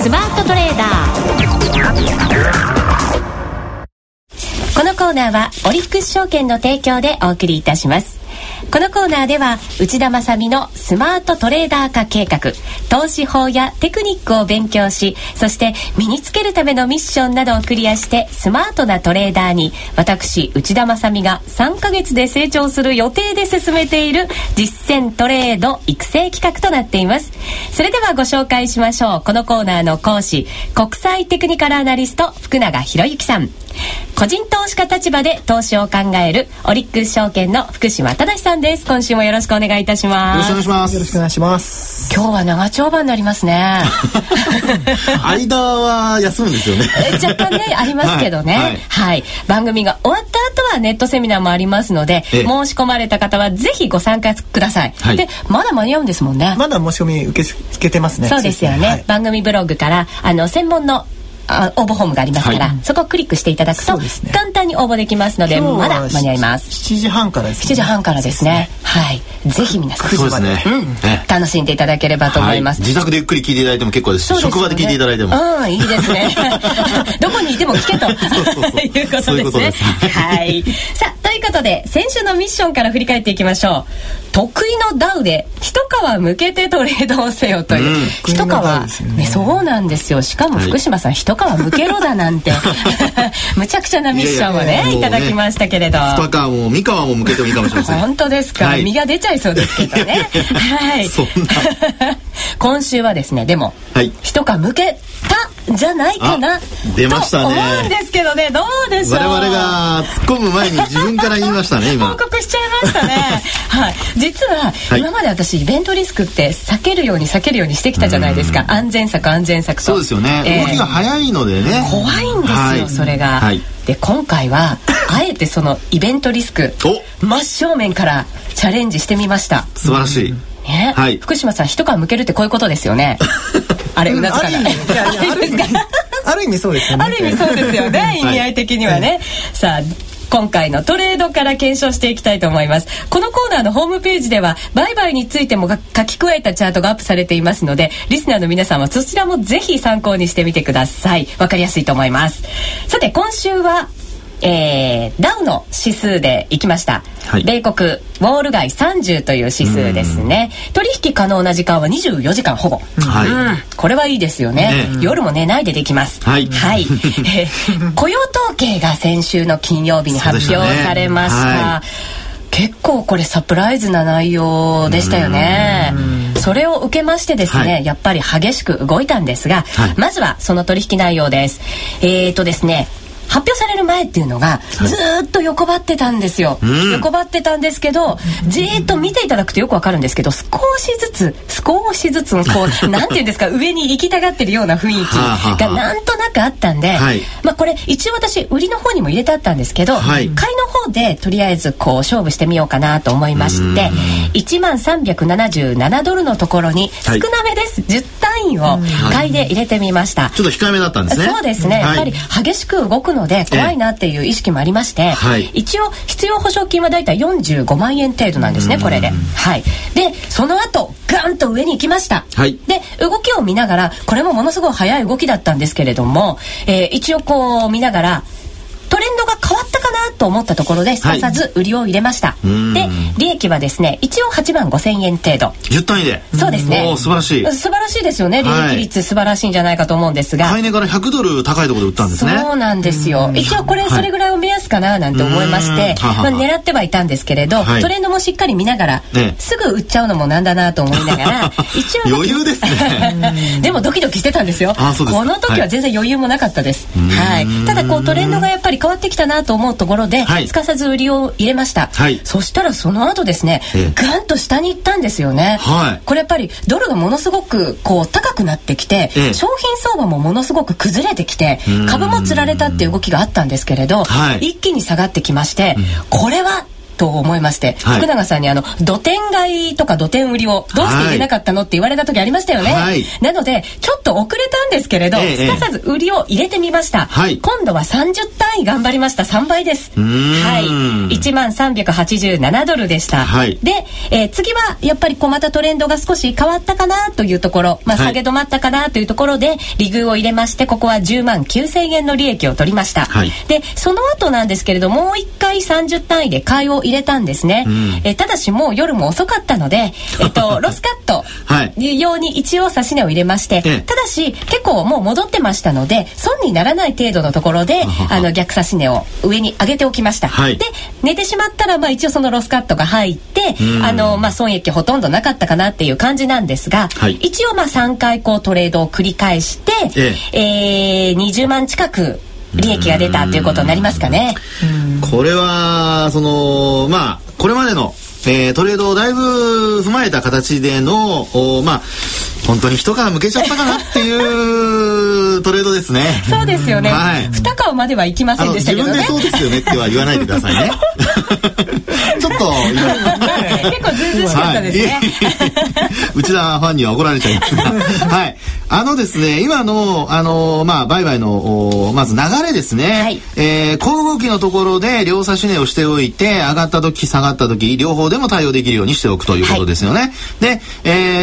スマートトレーダー。このコーナーはオリックス証券の提供でお送りいたします。このコーナーでは内田まさみのスマートトレーダー化計画、投資法やテクニックを勉強し、そして身につけるためのミッションなどをクリアしてスマートなトレーダーに、私内田まさみが3ヶ月で成長する予定で進めている実践トレード育成企画となっています。それではご紹介しましょう。このコーナーの講師、国際テクニカルアナリスト福永博之さん、個人投資家立場で投資を考えるオリックス証券の福島正さんです。今週もよろしくお願いいたします。よろしくお願いします。今日は長丁場になりますね間は休むんですよね若干ねありますけどね、はいはい、番組が終わった後はネットセミナーもありますので、申し込まれた方はぜひご参加ください、はい、でまだ間に合うんですもんね。まだ申し込み受けてますね。そうですよね、はい、番組ブログから専門の応募フォームがありますから、はい、そこをクリックしていただくと、ね、簡単に応募できますのでまだ間に合います。7時半からですね。7時半からですね、はい、ぜひ皆さんそうです、ねね、楽しんでいただければと思います、はい、自宅でゆっくり聞いていただいても結構ですし、ね、職場で聞いていただいても、うん、いいですねどこにいても聞けということですね。はい。さあということで先週のミッションから振り返っていきましょう。得意のダウで一皮むけてトレードをせよという、一皮、ね、そうなんですよ。しかも福島さん、はい、一皮むけろだなんてむちゃくちゃなミッションを いただきましたけれど、二皮も三皮もむけてもいいかもしれません本当ですか、はい、身が出ちゃいそうですけどねはい。そんな今週はですね、でも、はい、一皮むけたんじゃないかな出ました、ね、と思うんですけどね。どうでしょう。我々が突っ込む前に自分から言いましたね今報告しちゃいましたねはい。実は今まで私イベントリスクって避けるようにしてきたじゃないですか。安全策と。そうですよね、動きが早いのでね怖いんですよ、はい、それが、はい、で今回はあえてそのイベントリスク真正面からチャレンジしてみました。素晴らしい、ね、はい、福島さん、一皮むけるってこういうことですよねあれうなずかないある意味そうですよねある意味そうですよね意味合い的にはね、はい、さあ今回のトレードから検証していきたいと思います。このコーナーのホームページでは売買についても書き加えたチャートがアップされていますので、リスナーの皆さんはそちらもぜひ参考にしてみてください。わかりやすいと思います。さて今週はダウの指数でいきました、はい、米国ウォール街30という指数ですね。取引可能な時間は24時間保護、はい、うん、これはいいですよ ね夜も寝ないでできます、はいはい雇用統計が先週の金曜日に発表されました、ね、はい、結構これサプライズな内容でしたよね。それを受けましてですね、はい、やっぱり激しく動いたんですが、はい、まずはその取引内容です。ですね、発表される前っていうのがずっと横ばってたんですよ、うん、横ばってたんですけど、じーっと見ていただくとよくわかるんですけど、少しずつこうなんていうんですか上に行きたがってるような雰囲気がなんとなくあったんでまあこれ一応私売りの方にも入れてあったんですけど、はい、買いの方でとりあえずこう勝負してみようかなと思いまして、$13,77のところに少なめです、はい、10単位を買いで入れてみました、はい、ちょっと控えめだったんですね。そうですね、はい、やっぱり激しく動くので怖いなっていう意識もありまして、はい、一応必要保証金はだいたい45万円程度なんですね、これで、はい、でその後ガンと上に行きました、はい、で動きを見ながら、これもものすごい早い動きだったんですけれども、一応こう見ながらトレンドが変わったかなと思ったところですかさず売りを入れました、はい、で利益はですね一応85,000円程度10単位で。そうですね、素晴らしい、素晴らしいですよね、利益率素晴らしいんじゃないかと思うんですが、買い値から$100高いところで売ったんですね。そうなんですよ、一応これそれぐらいを目安かななんて思いまして、はい、まあ、狙ってはいたんですけれど、はい、トレンドもしっかり見ながら、ね、すぐ売っちゃうのもなんだなと思いながら一応余裕ですねでもドキドキしてたんですよ。あ、そうです。この時は全然余裕もなかったです、はいはい、ただこうトレンドがやっぱり変わってきたなと思うところで、はい、すかさず売りを入れました、はい、そしたらその後ですね、ガンと下に行ったんですよね、はい、これやっぱりドルがものすごくこう高くなってきて、商品相場もものすごく崩れてきて、株もつられたっていう動きがあったんですけれど、一気に下がってきまして、これはと思いまして、はい、福永さんに土天買いとか土天売りをどうして入れなかったのって言われた時ありましたよね、はい、なのでちょっと遅れたんですけれど、すかさず売りを入れてみました、はい、今度は30単位頑張りました。3倍です。はい、$13,87でした、はい、で、次はやっぱりまたトレンドが少し変わったかなというところ、下げ止まったかなというところで利遇を入れまして、ここは$109,000の利益を取りました、はい、でその後なんですけれどもう1回30単位で買いを入れたんですね、うん、ただしもう夜も遅かったので、ロスカット用に一応差し値を入れまして、はい、ただし結構もう戻ってましたので損にならない程度のところで逆差し値を上に上げておきました、はい、で寝てしまったら一応そのロスカットが入って、うん、損益ほとんどなかったかなっていう感じなんですが、はい、一応3回トレードを繰り返して、20万近く利益が出たということになりますかね。これはこれまでの、トレードをだいぶ踏まえた形での本当に一皮むけちゃったかなっていうトレードですね。そうですよね、はい、二皮まではいきませんでしたけどね。自分でそうですよねっては言わないでくださいねちょっと結構ずうずうしかったですね、はい、内田ファンには怒られちゃいますがはい、ですね、今の、売買のまず流れですね、はい、小動きのところで両差し値をしておいて、上がった時下がった時両方でも対応できるようにしておくということですよね、はい、で、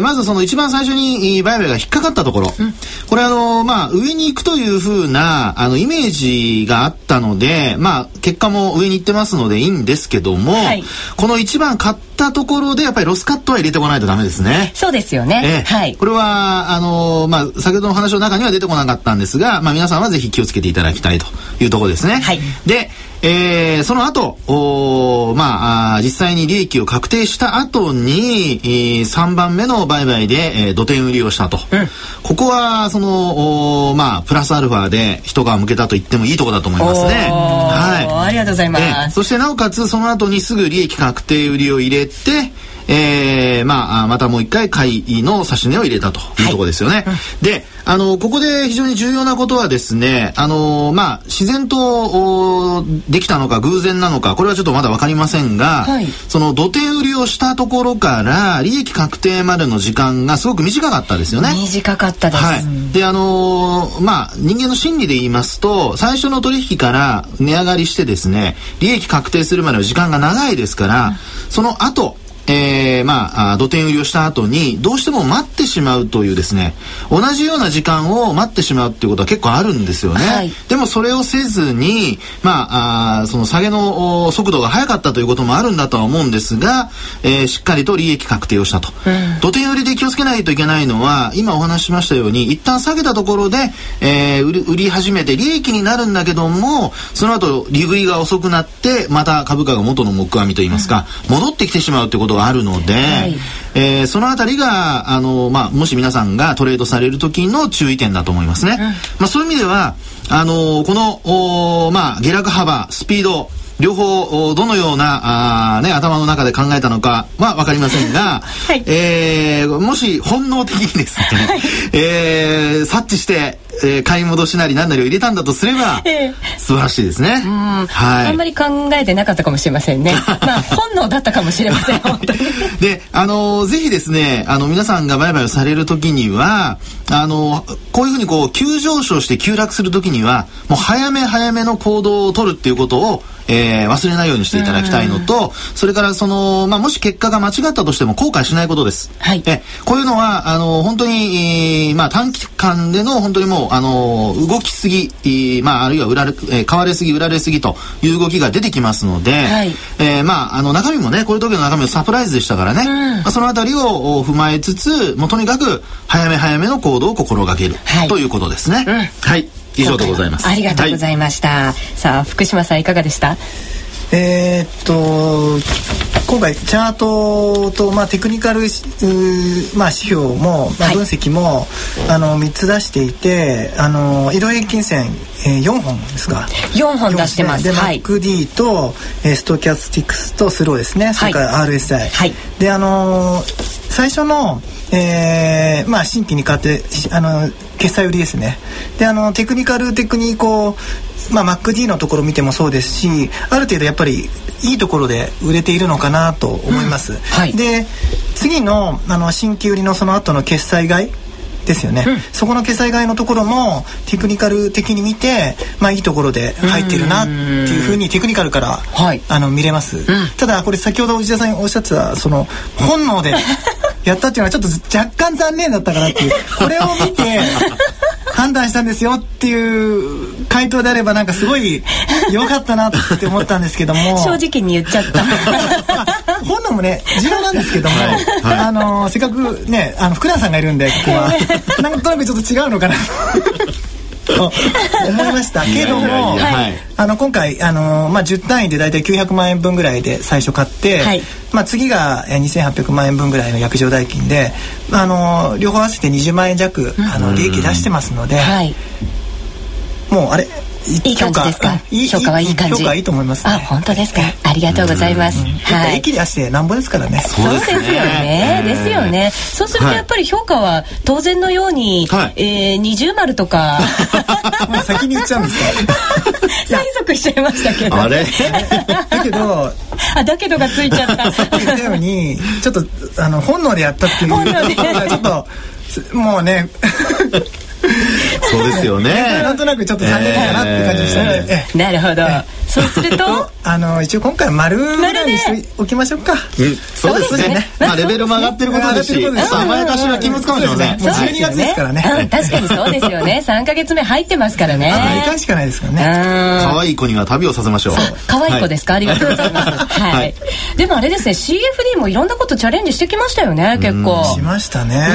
まずその一番最初に売買が引っかかったところ、うん、これ上に行くという風なイメージがあったので、結果も上に行ってますのでいいんですけども、はい、この一番買ったところでやっぱりロスカットは入れてこないとダメですね。そうですよね、はい、これは先ほどの話の中には出てこなかったんですが、皆さんはぜひ気をつけていただきたいというところですね、はい、で、その後実際に利益を確定した後に、3番目の売買で、土天売りをしたと、うん、ここはプラスアルファで一皮むけたと言ってもいいところだと思いますね、はい、ありがとうございます、そしてなおかつその後にすぐ利益確定売りを入れて、またもう一回買いの差し値を入れたというところですよね、はい、でここで非常に重要なことはですね、自然とできたのか偶然なのかこれはちょっとまだ分かりませんが、はい、その土手売りをしたところから利益確定までの時間がすごく短かったですよね。短かったです、はい、で人間の心理で言いますと最初の取引から値上がりしてですね利益確定するまでの時間が長いですから、うん、その後土天売りをした後にどうしても待ってしまうというですね同じような時間を待ってしまうっていうことは結構あるんですよね、はい、でもそれをせずにその下げの速度が速かったということもあるんだとは思うんですが、しっかりと利益確定をしたと、うん、土天売りで気をつけないといけないのは今お話ししましたように一旦下げたところで、売り始めて利益になるんだけどもその後利食いが遅くなってまた株価が元の木阿弥といいますか、うん、戻ってきてしまうということあるので、はい、そのあたりがもし皆さんがトレードされる時の注意点だと思いますね、うん、そういう意味ではこの下落幅スピード両方どのような頭の中で考えたのかは分かりませんが、はい、もし本能的にですね、はい、察知して買い戻しなり何なりを入れたんだとすれば素晴らしいですね、はい、あんまり考えてなかったかもしれませんね本能だったかもしれません本当にでぜひですね皆さんが売買をされる時にはこういうふうに急上昇して急落する時にはもう早めの行動を取るっていうことを、忘れないようにしていただきたいのと、それからもし結果が間違ったとしても後悔しないことです、はい、こういうのは本当に、短期間での本当にもう動きすぎ、あるいは買われすぎ売られすぎという動きが出てきますので、はい、中身もねこういう時の中身もサプライズでしたからね、うん、そのあたりを踏まえつつもうとにかく早めの行動を心がける、はい、ということですね、うん、はい、以上でございます。ありがとうございました、はい、さあ福島さんいかがでした？今回チャートと、テクニカル、指標も、分析も、はい、3つ出していて移動平均線、4本ですか4本出してます。で、はい、MACD とストキャスティクスとスローですね、それから RSI、はい、で最初の、新規に買って決済売りですね。でテクニカルテクニコ、MacD のところ見てもそうですし、ある程度やっぱりいいところで売れているのかなと思います、で次の、新規売りのその後の決済買いですよね、そこの決済買いのところもテクニカル的に見て、いいところで入ってるなっていうふうにテクニカルから、見れます、ただこれ先ほど内田さんおっしゃってたその本能でやったっていうのはちょっと若干残念だったかなっていうこれを見て判断したんですよっていう回答であればなんかすごい良かったなって思ったんですけども正直に言っちゃった本能もね重要なんですけども、せっかくね福田さんがいるんでここはなんとなくちょっと違うのかなと思いましたけども、今回、10単位でだいたい900万円分ぐらいで最初買って、次が2800万円分ぐらいの約定代金で、両方合わせて20万円弱、利益出してますので、もうあれいい感じですか？評価はいい感じ。評価はいいと思いますね。あ、本当ですか。ありがとうございます。はい。駅で足でなんぼですからね。そうですよね。ですよね。そうするとやっぱり評価は当然のように二重丸とか。先に言っちゃうんですか。催促しちゃいましたけど。あれ。だけどがついちゃった。さっき言ったようにちょっと本能でやったっていう。本能で。ちょっともうね。そうですよね。なんとなくちょっと残念だなって感じでしたね。なるほど。そうすると一応今回丸ぐらいにしておきましょうか。そうですね。レベルも上がってることですし、甘やかしは気持ちかもしれません。12月ですからね。確かにそうですよね。3ヶ月目入ってますからね。2回しかないですからね。可愛い子には旅をさせましょう。可愛い子ですか。ありがとうございます。はい。でもあれですね。CFD もいろんなことチャレンジしてきましたよね。結構。しましたね。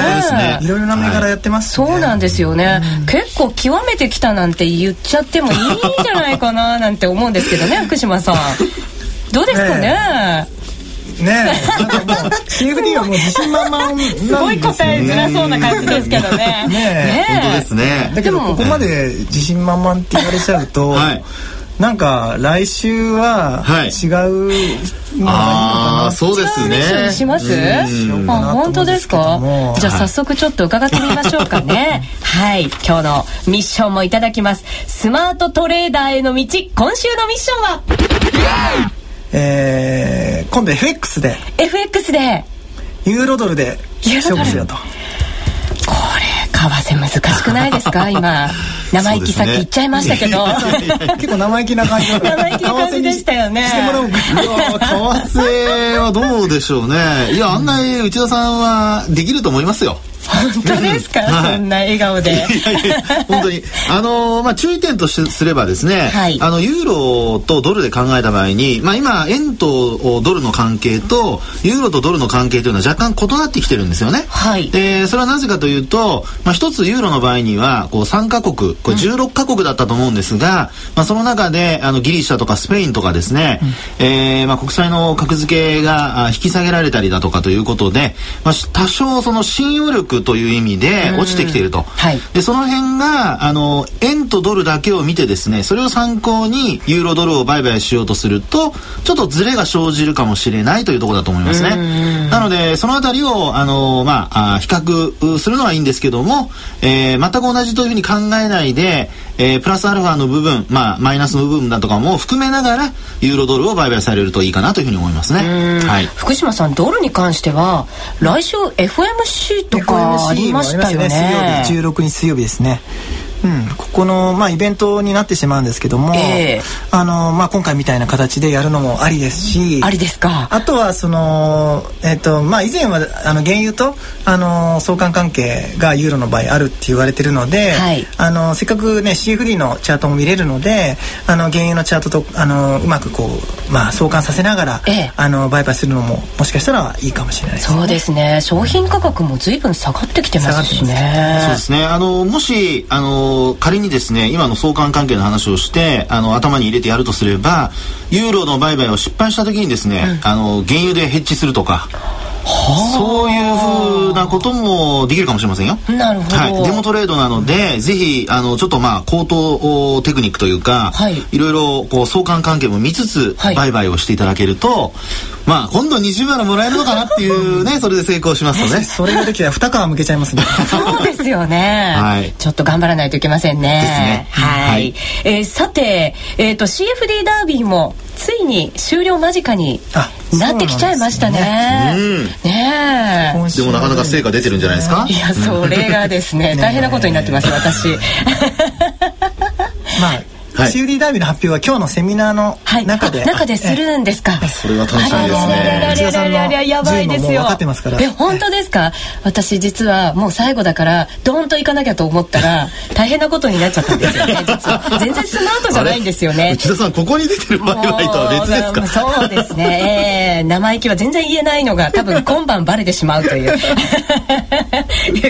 いろいろな銘柄やってます。そうなんですよね。結構極めてきたなんて言っちゃってもいいんじゃないかななんて思うんですけどね福島さんどうですかねCFD はもう自信満々なんですね。すごい答えづらそうな感じですけどね。本当ですね。だけどここまで自信満々って言われちゃうと、なんか来週は違うのがいいのかな。そうですね。違うミッションにします。本当ですか。じゃあ早速ちょっと伺ってみましょうかね。はい、今日のミッションもいただきます。スマートトレーダーへの道。今週のミッションは、今度 FX で。FX で。ユーロドルで勝負しようと。これ。為替難しくないですか今生意気先言っちゃいましたけど、結構生意気な感じ生意気な感じでしたよね。為替はどうでしょうね。いや案外内田さんはできると思いますよ。本当ですか、そんな笑顔で。本当に注意点とすればですね、ユーロとドルで考えた場合に、今円とドルの関係とユーロとドルの関係というのは若干異なってきてるんですよね、でそれはなぜかというと、一つユーロの場合にはこう3カ国これ16カ国だったと思うんですが、その中でギリシャとかスペインとかですね、国債の格付けが引き下げられたりだとかということで、多少その信用力という意味で落ちてきていると、でその辺が円とドルだけを見てですね、それを参考にユーロドルを売買しようとするとちょっとズレが生じるかもしれないというところだと思いますね。なのでそのあたりを比較するのはいいんですけども、全く同じというふうに考えないで、プラスアルファの部分、マイナスの部分だとかも含めながらユーロドルを売買されるといいかなというふうに思いますね。福島さんドルに関しては来週 FMC とかありましたよね。水曜日、16日水曜日ですね。ここの、イベントになってしまうんですけども、今回みたいな形でやるのもありですし、ありですか。あとは以前は原油と相関関係がユーロの場合あるって言われてるので、せっかくね CFD のチャートも見れるので、原油のチャートとうまくこう、相関させながら、売買するのももしかしたらいいかもしれないですね。そうですね。商品価格も随分下がってきてますしね。そうですね。もし仮にですね今の相関関係の話をして頭に入れてやるとすれば、ユーロの売買を失敗した時にですね、原油でヘッジするとかそういうふうなこともできるかもしれませんよ。なるほど、はい、デモトレードなのでぜひちょっと高等テクニックというか、はい、いろいろ相関関係も見つつ、はい、売買をしていただけると今度20万円もらえるのかなっていうねそれで成功しますとねそれができたら2皮むけちゃいますねそうですよね、はい、ちょっと頑張らないといけません ね、はい、さて、CFD ダービーもついに終了間近になってきちゃいましたね。でもなかなか成果出てるんじゃないですか。いやそれがですね大変なことになってます私CFD ダービーの発表は今日のセミナーの中で、はい、中でするんですか。それは楽しみですね。内田さんの順位ももう分かってますから。本当ですか。私実はもう最後だからドーンと行かなきゃと思ったら大変なことになっちゃったんですよね実は全然スマートじゃないんですよね内田さんここに出てる場合とは別ですか。そうですね、生意気は全然言えないのが多分今晩バレてしまうといういう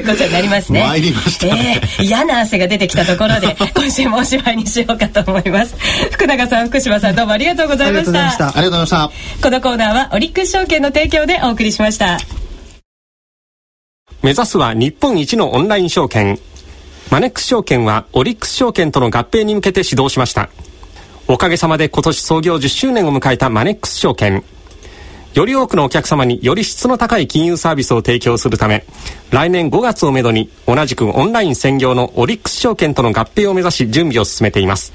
ことになりますね。参りましたね、嫌な汗が出てきたところで今週もおしまいにしようかと思います福永さん福島さんどうもありがとうございました。ありがとうございました。このコーナーはオリックス証券の提供でお送りしました。目指すは日本一のオンライン証券。マネックス証券はオリックス証券との合併に向けて始動しました。おかげさまで今年創業10周年を迎えたマネックス証券、より多くのお客様により質の高い金融サービスを提供するため、来年5月をめどに同じくオンライン専業のオリックス証券との合併を目指し準備を進めています。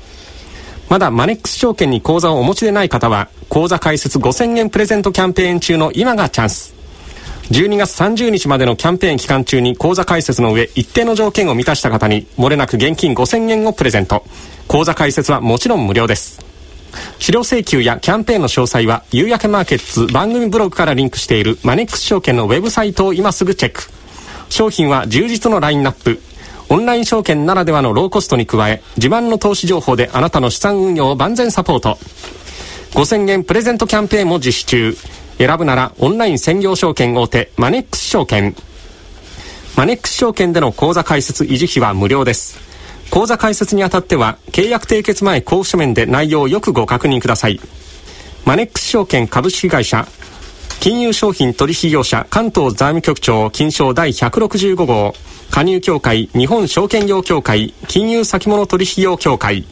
まだマネックス証券に口座をお持ちでない方は、口座開設5000円プレゼントキャンペーン中の今がチャンス。12月30日までのキャンペーン期間中に口座開設の上、一定の条件を満たした方に漏れなく現金5000円をプレゼント。口座開設はもちろん無料です。資料請求やキャンペーンの詳細は夕焼けマーケッツ番組ブログからリンクしているマネックス証券のウェブサイトを今すぐチェック。商品は充実のラインナップ、オンライン証券ならではのローコストに加え、自慢の投資情報であなたの資産運用を万全サポート。5000円プレゼントキャンペーンも実施中。選ぶならオンライン専業証券大手マネックス証券。マネックス証券での口座開設維持費は無料です。口座開設にあたっては契約締結前交付書面で内容をよくご確認ください。マネックス証券株式会社金融商品取引業者関東財務局長金賞第165号加入協会日本証券業協会金融先物取引業協会